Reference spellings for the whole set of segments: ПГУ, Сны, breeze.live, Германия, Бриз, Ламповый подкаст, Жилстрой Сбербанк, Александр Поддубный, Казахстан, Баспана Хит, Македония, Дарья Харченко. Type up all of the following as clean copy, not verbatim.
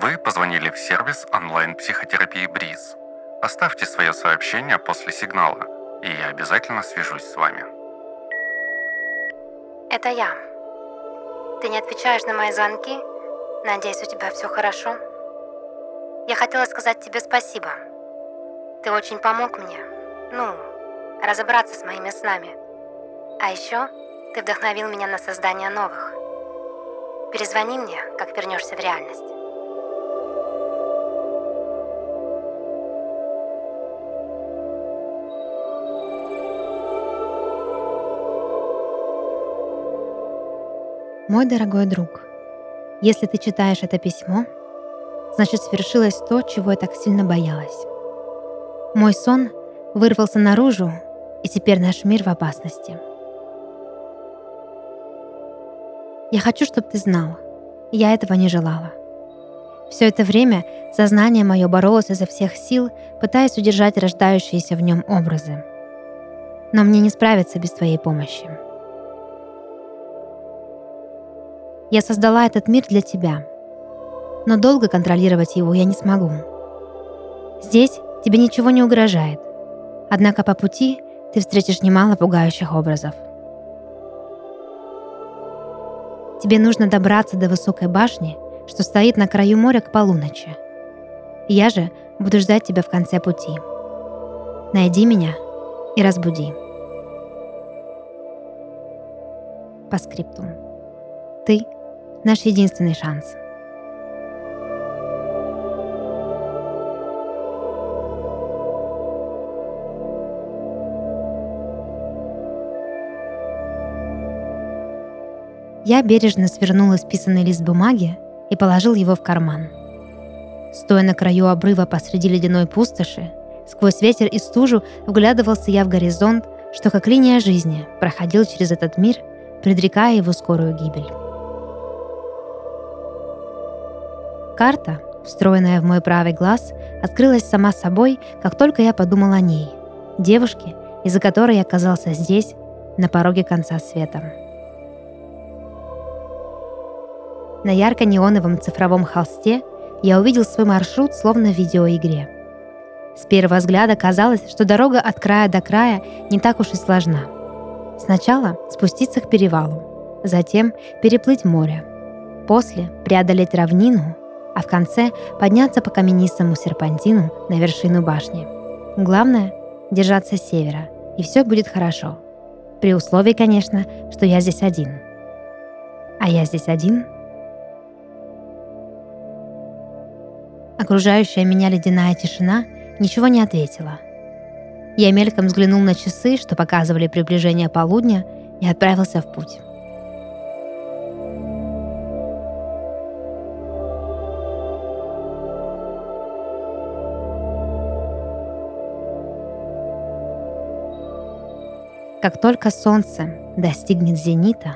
Вы позвонили в сервис онлайн-психотерапии «Бриз». Оставьте свое сообщение после сигнала, и я обязательно свяжусь с вами. Это я. Ты не отвечаешь на мои звонки? Надеюсь, у тебя все хорошо? Я хотела сказать тебе спасибо. Ты очень помог мне, разобраться с моими снами. А еще ты вдохновил меня на создание новых. Перезвони мне, как вернешься в реальность. Мой дорогой друг, если ты читаешь это письмо, значит, свершилось то, чего я так сильно боялась. Мой сон вырвался наружу, и теперь наш мир в опасности. Я хочу, чтобы ты знал, я этого не желала. Все это время сознание мое боролось изо всех сил, пытаясь удержать рождающиеся в нем образы. Но мне не справиться без твоей помощи. Я создала этот мир для тебя, но долго контролировать его я не смогу. Здесь тебе ничего не угрожает, однако по пути ты встретишь немало пугающих образов. Тебе нужно добраться до высокой башни, что стоит на краю моря к полуночи. Я же буду ждать тебя в конце пути. Найди меня и разбуди. Постскриптум. Ты — наш единственный шанс. Я бережно свернул исписанный лист бумаги и положил его в карман. Стоя на краю обрыва посреди ледяной пустоши, сквозь ветер и стужу вглядывался я в горизонт, что как линия жизни проходил через этот мир, предрекая его скорую гибель. Карта, встроенная в мой правый глаз, открылась сама собой, как только я подумал о ней, девушке, из-за которой я оказался здесь, на пороге конца света. На ярко-неоновом цифровом холсте я увидел свой маршрут, словно в видеоигре. С первого взгляда казалось, что дорога от края до края не так уж и сложна. Сначала спуститься к перевалу, затем переплыть море, после преодолеть равнину, а в конце подняться по каменистому серпантину на вершину башни. Главное — держаться с севера, и все будет хорошо. При условии, конечно, что я здесь один. А я здесь один? Окружающая меня ледяная тишина ничего не ответила. Я мельком взглянул на часы, что показывали приближение полудня, и отправился в путь. Как только солнце достигнет зенита,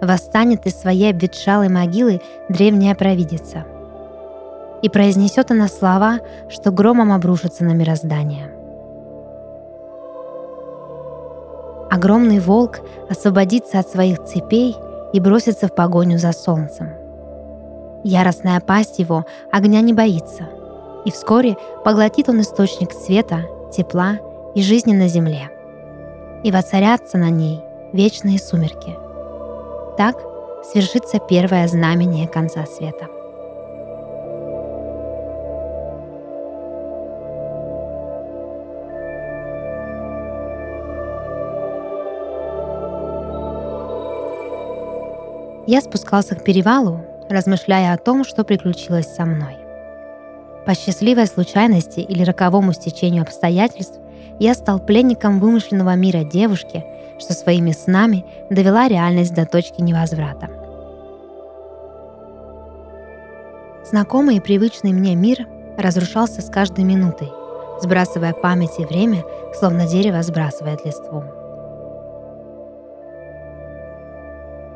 восстанет из своей обветшалой могилы древняя провидица, и произнесет она слова, что громом обрушатся на мироздание. Огромный волк освободится от своих цепей и бросится в погоню за солнцем. Яростная пасть его огня не боится, и вскоре поглотит он источник света, тепла и жизни на земле. И воцарятся на ней вечные сумерки. Так свершится первое знамение конца света. Я спускался к перевалу, размышляя о том, что приключилось со мной. По счастливой случайности или роковому стечению обстоятельств я стал пленником вымышленного мира девушки, что своими снами довела реальность до точки невозврата. Знакомый и привычный мне мир разрушался с каждой минутой, сбрасывая память и время, словно дерево сбрасывает листву.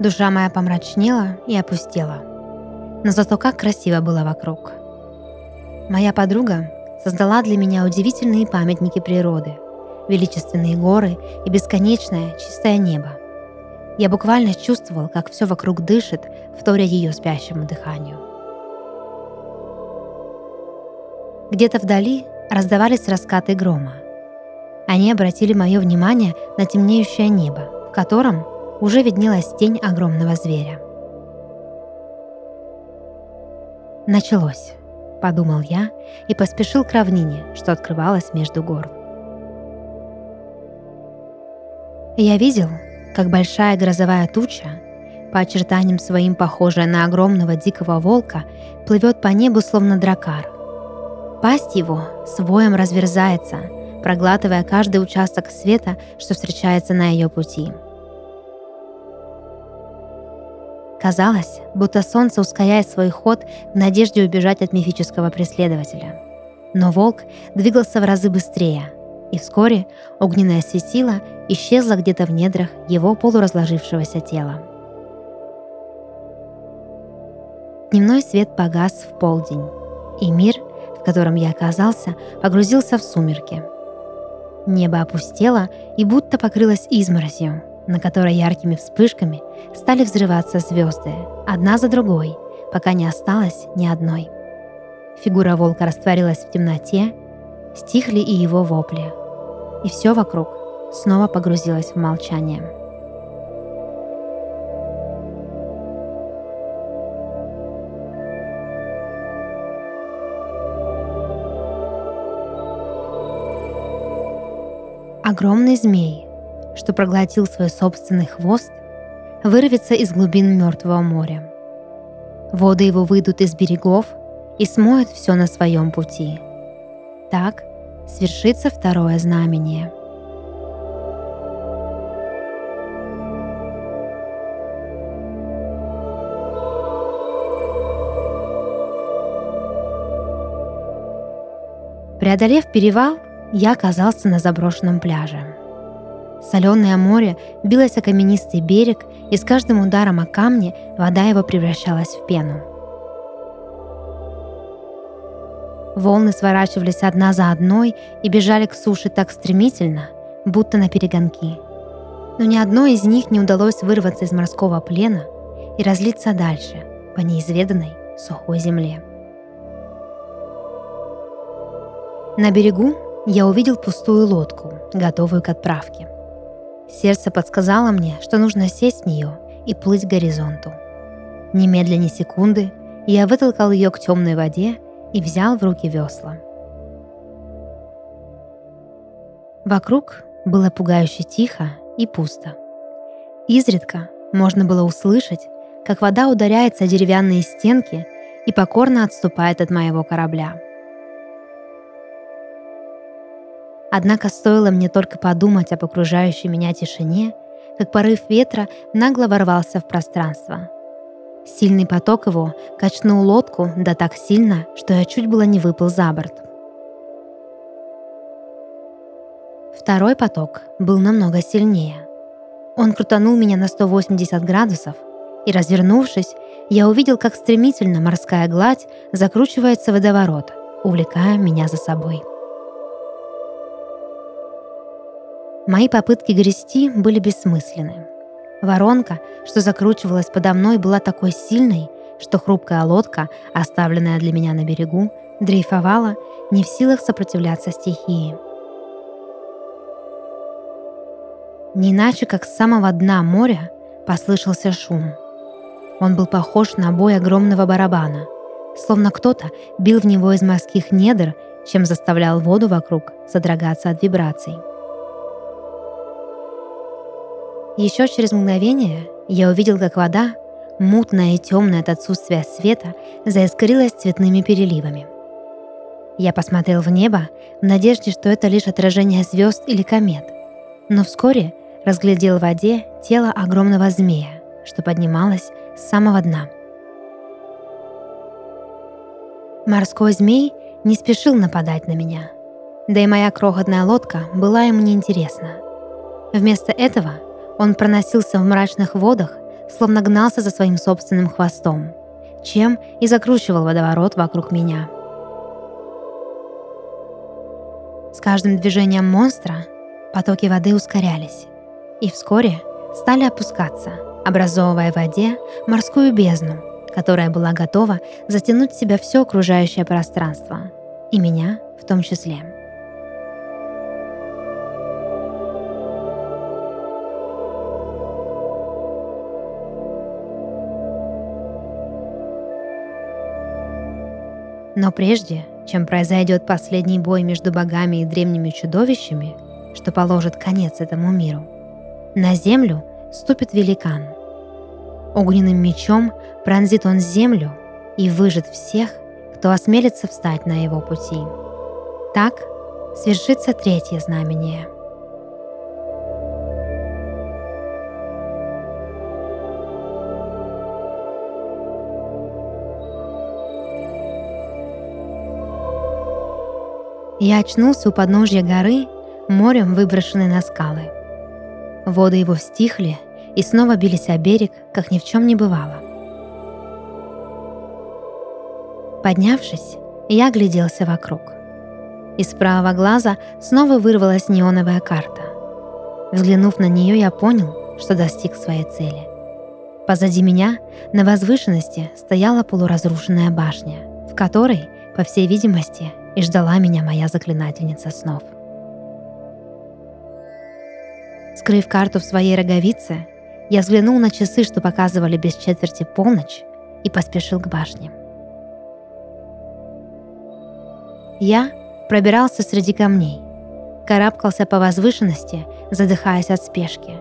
Душа моя помрачнела и опустела, но зато как красиво было вокруг. Моя подруга создала для меня удивительные памятники природы, величественные горы и бесконечное чистое небо. Я буквально чувствовал, как все вокруг дышит, вторя ее спящему дыханию. Где-то вдали раздавались раскаты грома. Они обратили мое внимание на темнеющее небо, в котором уже виднелась тень огромного зверя. «Началось», — подумал я и поспешил к равнине, что открывалось между гор. Я видел, как большая грозовая туча, по очертаниям своим похожая на огромного дикого волка, плывет по небу словно дракар. Пасть его с воем разверзается, проглатывая каждый участок света, что встречается на ее пути. Казалось, будто солнце ускоряет свой ход в надежде убежать от мифического преследователя. Но волк двигался в разы быстрее, и вскоре огненное светило исчезло где-то в недрах его полуразложившегося тела. Дневной свет погас в полдень, и мир, в котором я оказался, погрузился в сумерки. Небо опустело и будто покрылось изморозью, на которой яркими вспышками стали взрываться звезды, одна за другой, пока не осталось ни одной. Фигура волка растворилась в темноте, стихли и его вопли, и все вокруг снова погрузилось в молчание. Огромный змей, что проглотил свой собственный хвост, вырвется из глубин мертвого моря. Воды его выйдут из берегов и смоют все на своем пути. Так свершится второе знамение. Преодолев перевал, я оказался на заброшенном пляже. Соленое море билось о каменистый берег, и с каждым ударом о камни вода его превращалась в пену. Волны сворачивались одна за одной и бежали к суше так стремительно, будто на перегонки. Но ни одной из них не удалось вырваться из морского плена и разлиться дальше, по неизведанной сухой земле. На берегу я увидел пустую лодку, готовую к отправке. Сердце подсказало мне, что нужно сесть в нее и плыть к горизонту. Немедленно, ни секунды, я вытолкал ее к темной воде и взял в руки весла. Вокруг было пугающе тихо и пусто. Изредка можно было услышать, как вода ударяется о деревянные стенки и покорно отступает от моего корабля. Однако стоило мне только подумать об окружающей меня тишине, как порыв ветра нагло ворвался в пространство. Сильный поток его качнул лодку, да так сильно, что я чуть было не выплыл за борт. Второй поток был намного сильнее. Он крутанул меня на 180 градусов, и, развернувшись, я увидел, как стремительно морская гладь закручивается в водоворот, увлекая меня за собой. Мои попытки грести были бессмысленны. Воронка, что закручивалась подо мной, была такой сильной, что хрупкая лодка, оставленная для меня на берегу, дрейфовала, не в силах сопротивляться стихии. Не иначе, как с самого дна моря послышался шум. Он был похож на бой огромного барабана, словно кто-то бил в него из морских недр, чем заставлял воду вокруг содрогаться от вибраций. Еще через мгновение я увидел, как вода, мутная и темная от отсутствия света, заискрилась цветными переливами. Я посмотрел в небо в надежде, что это лишь отражение звезд или комет, но вскоре разглядел в воде тело огромного змея, что поднималось с самого дна. Морской змей не спешил нападать на меня, да и моя крохотная лодка была ему неинтересна. Вместо этого он проносился в мрачных водах, словно гнался за своим собственным хвостом, чем и закручивал водоворот вокруг меня. С каждым движением монстра потоки воды ускорялись и вскоре стали опускаться, образовывая в воде морскую бездну, которая была готова затянуть в себя все окружающее пространство и меня в том числе. Но прежде, чем произойдет последний бой между богами и древними чудовищами, что положит конец этому миру, на землю ступит великан. Огненным мечом пронзит он землю и выжжет всех, кто осмелится встать на его пути. Так свершится третье знамение. Я очнулся у подножья горы, морем выброшенной на скалы. Воды его стихли и снова бились о берег, как ни в чем не бывало. Поднявшись, я огляделся вокруг. Из правого глаза снова вырвалась неоновая карта. Взглянув на нее, я понял, что достиг своей цели. Позади меня на возвышенности стояла полуразрушенная башня, в которой, по всей видимости, и ждала меня моя заклинательница снов. Скрыв карту в своей роговице, я взглянул на часы, что показывали без четверти полночь, и поспешил к башне. Я пробирался среди камней, карабкался по возвышенности, задыхаясь от спешки.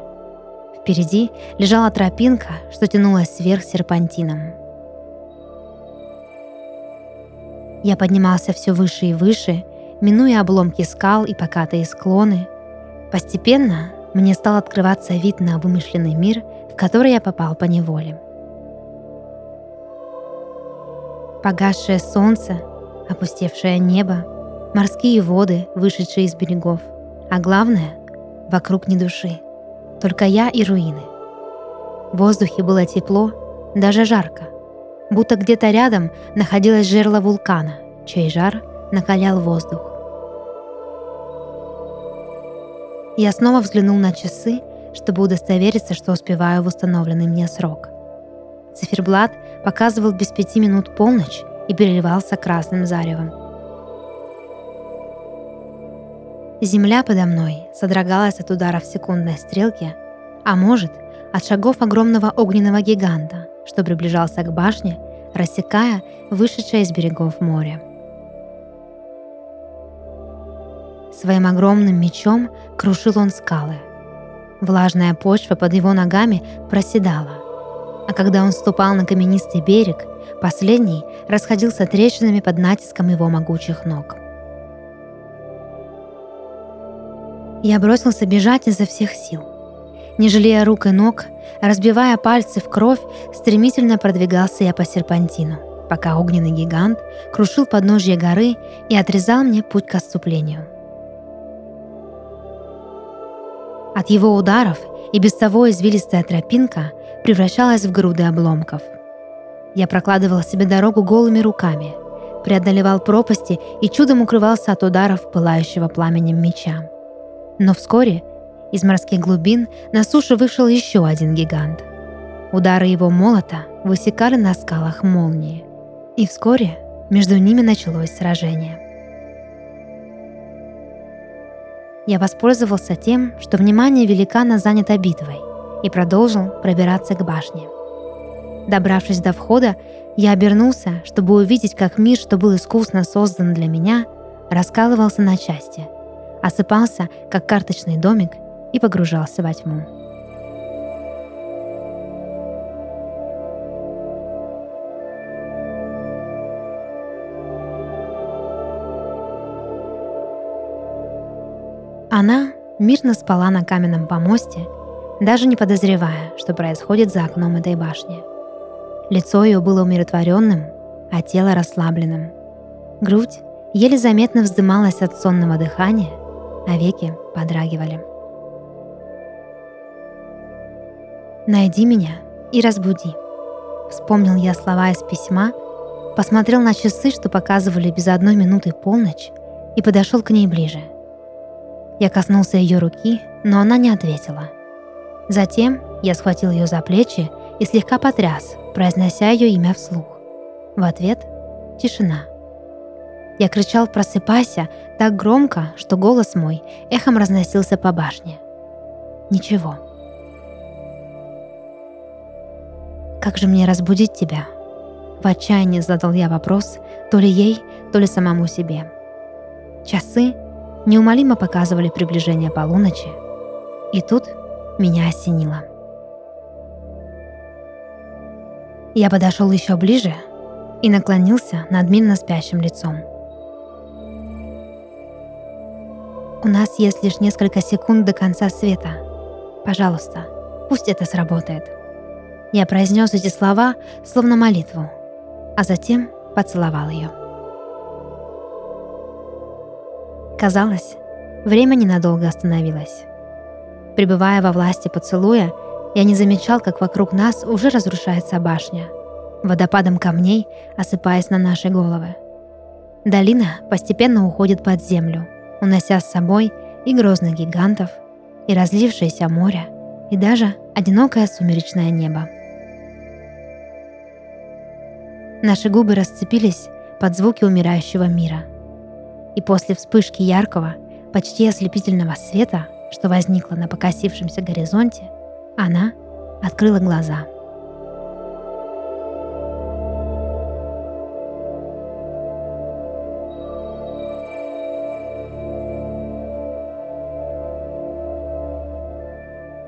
Впереди лежала тропинка, что тянулась вверх серпантином. Я поднимался все выше и выше, минуя обломки скал и покатые склоны. Постепенно мне стал открываться вид на вымышленный мир, в который я попал поневоле. Погасшее солнце, опустевшее небо, морские воды, вышедшие из берегов, а главное, вокруг ни души, только я и руины. В воздухе было тепло, даже жарко, будто где-то рядом находилось жерло вулкана, чей жар накалял воздух. Я снова взглянул на часы, чтобы удостовериться, что успеваю в установленный мне срок. Циферблат показывал 5:05 полночь и переливался красным заревом. Земля подо мной содрогалась от ударов секундной стрелки, а может, от шагов огромного огненного гиганта, что приближался к башне, рассекая вышедшее из берегов море. Своим огромным мечом крушил он скалы. Влажная почва под его ногами проседала, а когда он ступал на каменистый берег, последний расходился трещинами под натиском его могучих ног. Я бросился бежать изо всех сил. Не жалея рук и ног, разбивая пальцы в кровь, стремительно продвигался я по серпантину, пока огненный гигант крушил подножье горы и отрезал мне путь к отступлению. От его ударов и без того извилистая тропинка превращалась в груды обломков. Я прокладывал себе дорогу голыми руками, преодолевал пропасти и чудом укрывался от ударов пылающего пламенем меча. Но вскоре из морских глубин на сушу вышел еще один гигант. Удары его молота высекали на скалах молнии, и вскоре между ними началось сражение. Я воспользовался тем, что внимание великана занято битвой, и продолжил пробираться к башне. Добравшись до входа, я обернулся, чтобы увидеть, как мир, что был искусно создан для меня, раскалывался на части, осыпался, как карточный домик, и погружался во тьму. Она мирно спала на каменном помосте, даже не подозревая, что происходит за окном этой башни. Лицо ее было умиротворенным, а тело расслабленным. Грудь еле заметно вздымалась от сонного дыхания, а веки подрагивали. «Найди меня и разбуди», — вспомнил я слова из письма, посмотрел на часы, что показывали 1:01 полночь, и подошел к ней ближе. Я коснулся ее руки, но она не ответила. Затем я схватил ее за плечи и слегка потряс, произнося ее имя вслух. В ответ — тишина. Я кричал «Просыпайся!» так громко, что голос мой эхом разносился по башне. Ничего. «Как же мне разбудить тебя?» В отчаянии задал я вопрос то ли ей, то ли самому себе. Часы неумолимо показывали приближение полуночи, и тут меня осенило. Я подошел еще ближе и наклонился над мирно спящим лицом. «У нас есть лишь несколько секунд до конца света. Пожалуйста, пусть это сработает». Я произнес эти слова, словно молитву, а затем поцеловал ее. Казалось, время ненадолго остановилось. Пребывая во власти поцелуя, я не замечал, как вокруг нас уже разрушается башня, водопадом камней осыпаясь на наши головы. Долина постепенно уходит под землю, унося с собой и грозных гигантов, и разлившееся море, и даже одинокое сумеречное небо. Наши губы расцепились под звуки умирающего мира. И после вспышки яркого, почти ослепительного света, что возникло на покосившемся горизонте, она открыла глаза.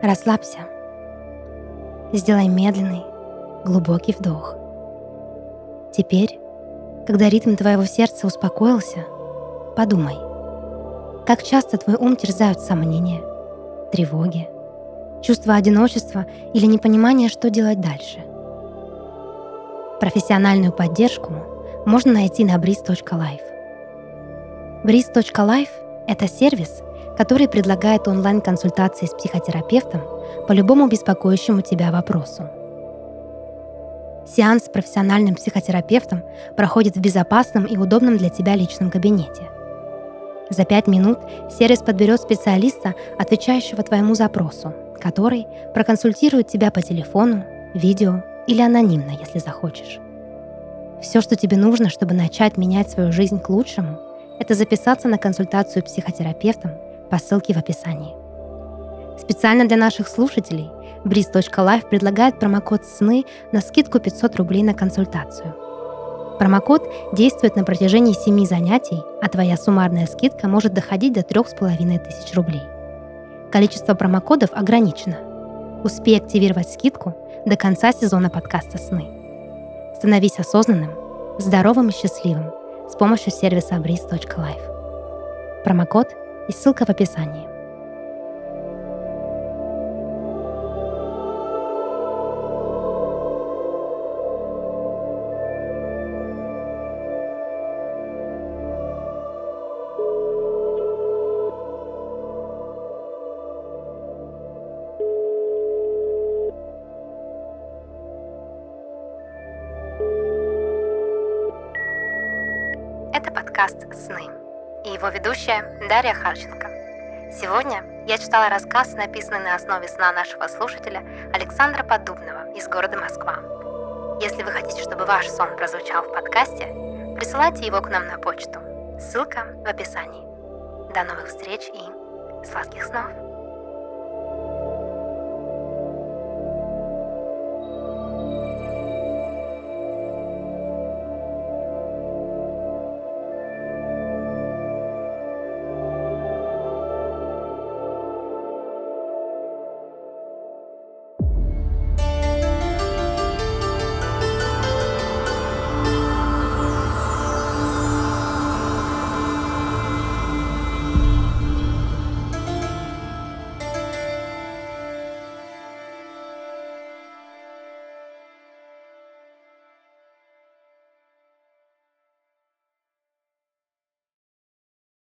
Расслабься. Сделай медленный, глубокий вдох. Теперь, когда ритм твоего сердца успокоился, подумай, как часто твой ум терзают сомнения, тревоги, чувство одиночества или непонимание, что делать дальше. Профессиональную поддержку можно найти на breeze.live. breeze.live — это сервис, который предлагает онлайн-консультации с психотерапевтом по любому беспокоящему тебя вопросу. Сеанс с профессиональным психотерапевтом проходит в безопасном и удобном для тебя личном кабинете. За 5 минут сервис подберет специалиста, отвечающего твоему запросу, который проконсультирует тебя по телефону, видео или анонимно, если захочешь. Все, что тебе нужно, чтобы начать менять свою жизнь к лучшему, это записаться на консультацию с психотерапевтом по ссылке в описании. Специально для наших слушателей breeze.live предлагает промокод «Сны» на скидку 500 рублей на консультацию. Промокод действует на протяжении 7 занятий, а твоя суммарная скидка может доходить до 3500 рублей. Количество промокодов ограничено. Успей активировать скидку до конца сезона подкаста «Сны». Становись осознанным, здоровым и счастливым с помощью сервиса breeze.live. Промокод и ссылка в описании. Это подкаст «Сны» и его ведущая Дарья Харченко. Сегодня я читала рассказ, написанный на основе сна нашего слушателя Александра Поддубного из города Москва. Если вы хотите, чтобы ваш сон прозвучал в подкасте, присылайте его к нам на почту. Ссылка в описании. До новых встреч и сладких снов!